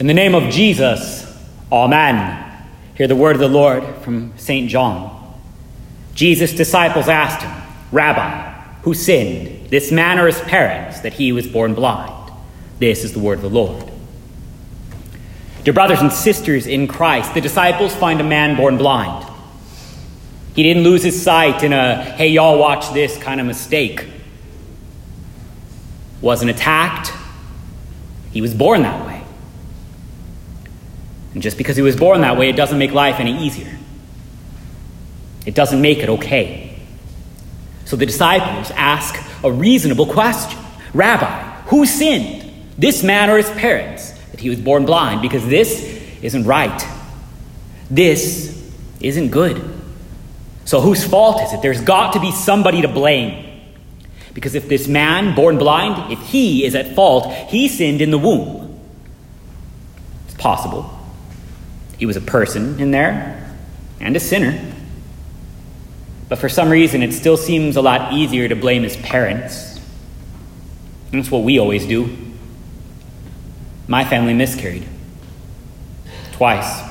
In the name of Jesus, Amen. Hear the word of the Lord from St. John. Jesus' disciples asked him, Rabbi, who sinned, this man or his parents, that he was born blind? This is the word of the Lord. Dear brothers and sisters in Christ, the disciples find a man born blind. He didn't lose his sight in a, hey, y'all watch this kind of mistake. Wasn't attacked. He was born that way. And just because he was born that way, it doesn't make life any easier. It doesn't make it okay. So the disciples ask a reasonable question. Rabbi, who sinned, this man or his parents, that he was born blind? Because this isn't right. This isn't good. So whose fault is it? There's got to be somebody to blame. Because if this man, born blind, if he is at fault, he sinned in the womb. It's possible. He was a person in there and a sinner. But for some reason, it still seems a lot easier to blame his parents. And that's what we always do. My family miscarried. Twice.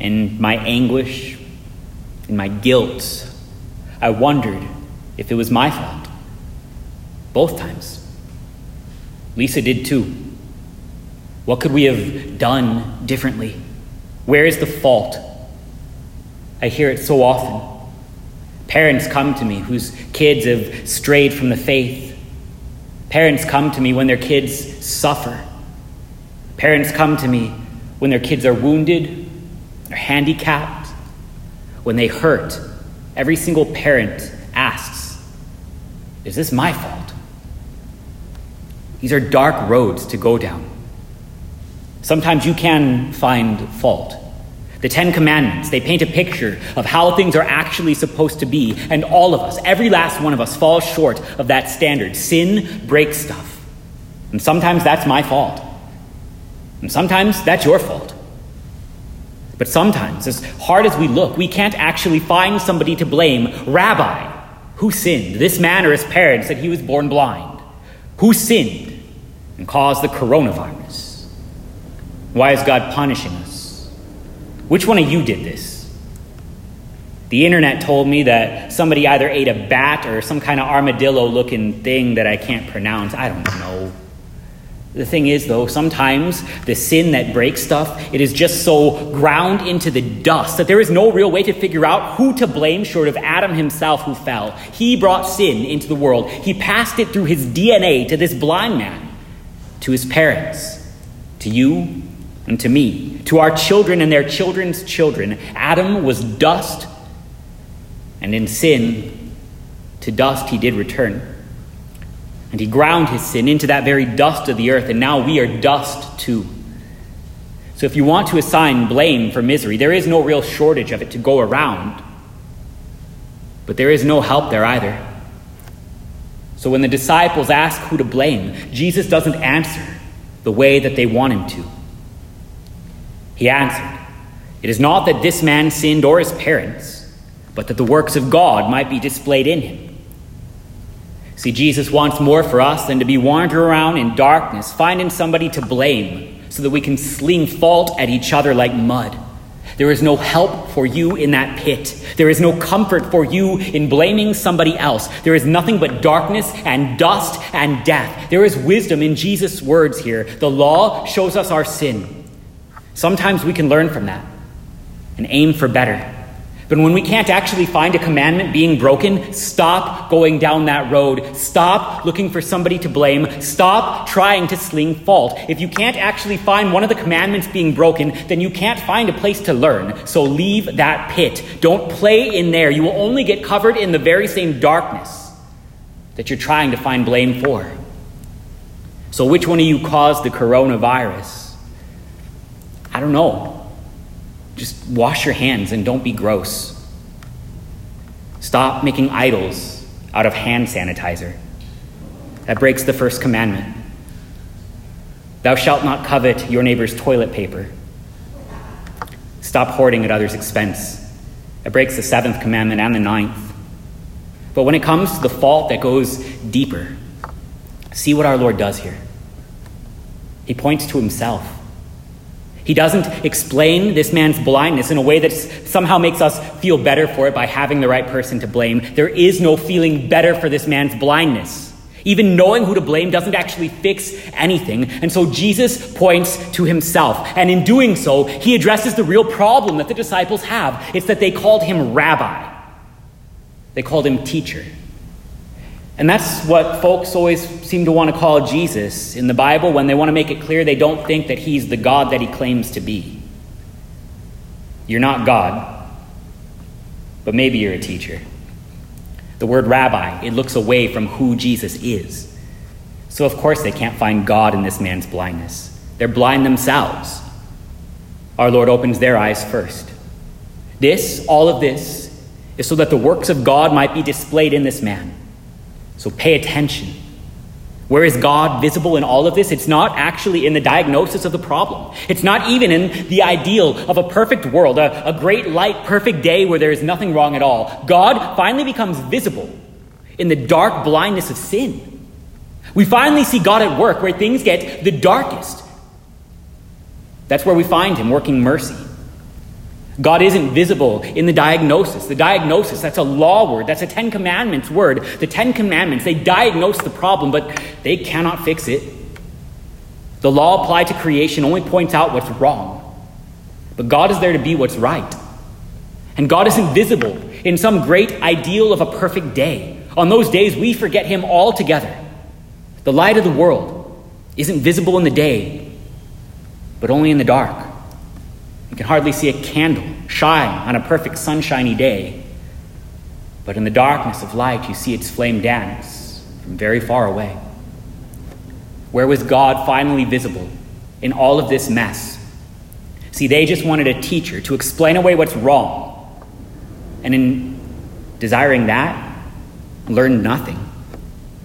In my anguish, in my guilt, I wondered if it was my fault. Both times. Lisa did too. What could we have done differently? Where is the fault? I hear it so often. Parents come to me whose kids have strayed from the faith. Parents come to me when their kids suffer. Parents come to me when their kids are wounded, they're handicapped, when they hurt. Every single parent asks, is this my fault? These are dark roads to go down. Sometimes you can find fault. The Ten Commandments, they paint a picture of how things are actually supposed to be, and all of us, every last one of us, falls short of that standard. Sin breaks stuff. And sometimes that's my fault. And sometimes that's your fault. But sometimes, as hard as we look, we can't actually find somebody to blame. Rabbi, who sinned? This man or his parents, that he was born blind? Who sinned and caused the coronavirus? Why is God punishing us? Which one of you did this? The internet told me that somebody either ate a bat or some kind of armadillo-looking thing that I can't pronounce. I don't know. The thing is, though, sometimes the sin that breaks stuff, it is just so ground into the dust that there is no real way to figure out who to blame short of Adam himself who fell. He brought sin into the world. He passed it through his DNA to this blind man, to his parents, to you, and to me, to our children and their children's children. Adam was dust, and in sin, to dust he did return. And he ground his sin into that very dust of the earth, and now we are dust too. So if you want to assign blame for misery, there is no real shortage of it to go around. But there is no help there either. So when the disciples ask who to blame, Jesus doesn't answer the way that they want him to. He answered, it is not that this man sinned or his parents, but that the works of God might be displayed in him. See, Jesus wants more for us than to be wandering around in darkness, finding somebody to blame so that we can sling fault at each other like mud. There is no help for you in that pit. There is no comfort for you in blaming somebody else. There is nothing but darkness and dust and death. There is wisdom in Jesus' words here. The law shows us our sin. Sometimes we can learn from that and aim for better. But when we can't actually find a commandment being broken, stop going down that road. Stop looking for somebody to blame. Stop trying to sling fault. If you can't actually find one of the commandments being broken, then you can't find a place to learn. So leave that pit. Don't play in there. You will only get covered in the very same darkness that you're trying to find blame for. So which one of you caused the coronavirus? I don't know. Just wash your hands and don't be gross. Stop making idols out of hand sanitizer. That breaks the first commandment. Thou shalt not covet your neighbor's toilet paper. Stop hoarding at others' expense. It breaks the seventh commandment and the ninth. But when it comes to the fault that goes deeper, see what our Lord does here. He points to himself. He doesn't explain this man's blindness in a way that somehow makes us feel better for it by having the right person to blame. There is no feeling better for this man's blindness. Even knowing who to blame doesn't actually fix anything. And so Jesus points to himself. And in doing so, he addresses the real problem that the disciples have. It's that they called him rabbi. They called him teacher. And that's what folks always seem to want to call Jesus in the Bible when they want to make it clear they don't think that he's the God that he claims to be. You're not God, but maybe you're a teacher. The word rabbi, it looks away from who Jesus is. So of course they can't find God in this man's blindness. They're blind themselves. Our Lord opens their eyes first. All of this, is so that the works of God might be displayed in this man. So pay attention. Where is God visible in all of this? It's not actually in the diagnosis of the problem. It's not even in the ideal of a perfect world, a great light, perfect day where there is nothing wrong at all. God finally becomes visible in the dark blindness of sin. We finally see God at work where things get the darkest. That's where we find him, working mercy. God isn't visible in the diagnosis. The diagnosis, that's a law word. That's a Ten Commandments word. The Ten Commandments, they diagnose the problem, but they cannot fix it. The law applied to creation only points out what's wrong. But God is there to be what's right. And God isn't visible in some great ideal of a perfect day. On those days, we forget him altogether. The light of the world isn't visible in the day, but only in the dark. You can hardly see a candle shine on a perfect sunshiny day. But in the darkness of light, you see its flame dance from very far away. Where was God finally visible in all of this mess? See, they just wanted a teacher to explain away what's wrong. And in desiring that, learned nothing.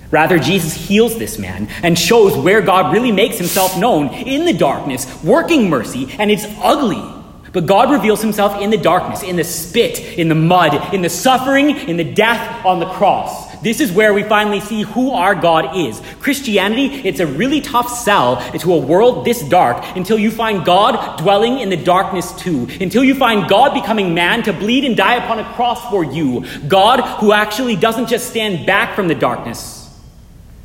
Rather, Jesus heals this man and shows where God really makes himself known in the darkness, working mercy, and it's ugly. But God reveals himself in the darkness, in the spit, in the mud, in the suffering, in the death on the cross. This is where we finally see who our God is. Christianity, it's a really tough sell to a world this dark until you find God dwelling in the darkness too, until you find God becoming man to bleed and die upon a cross for you. God who actually doesn't just stand back from the darkness,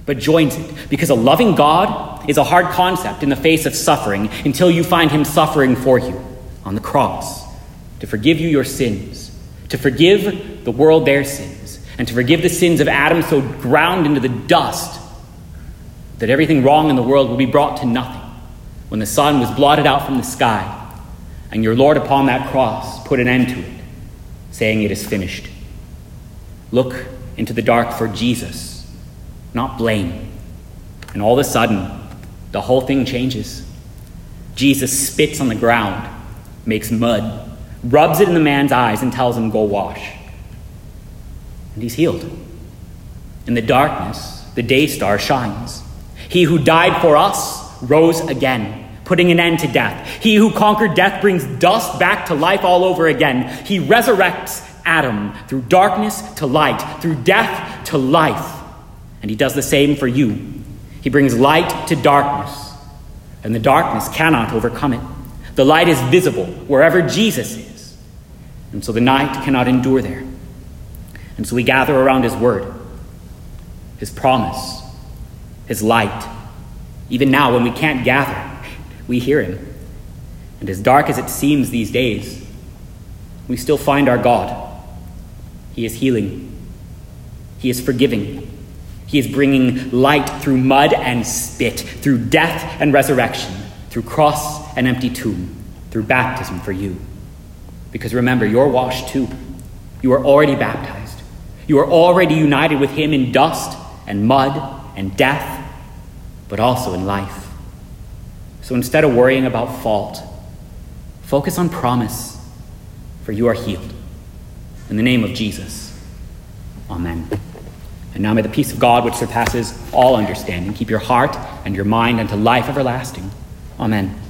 but joins it, because a loving God is a hard concept in the face of suffering until you find him suffering for you on the cross to forgive you your sins, to forgive the world their sins, and to forgive the sins of Adam so ground into the dust that everything wrong in the world will be brought to nothing when the sun was blotted out from the sky and your Lord upon that cross put an end to it, saying it is finished. Look into the dark for Jesus, not blame. And all of a sudden, the whole thing changes. Jesus spits on the ground, makes mud, rubs it in the man's eyes and tells him, go wash. And he's healed. In the darkness, the day star shines. He who died for us rose again, putting an end to death. He who conquered death brings dust back to life all over again. He resurrects Adam through darkness to light, through death to life. And he does the same for you. He brings light to darkness, and the darkness cannot overcome it. The light is visible wherever Jesus is. And so the night cannot endure there. And so we gather around his word, his promise, his light. Even now when we can't gather, we hear him. And as dark as it seems these days, we still find our God. He is healing. He is forgiving. He is bringing light through mud and spit, through death and resurrection, through cross and empty tomb, through baptism for you. Because remember, you're washed too. You are already baptized. You are already united with him in dust and mud and death, but also in life. So instead of worrying about fault, focus on promise, for you are healed. In the name of Jesus, amen. And now may the peace of God, which surpasses all understanding, keep your heart and your mind unto life everlasting. Amen.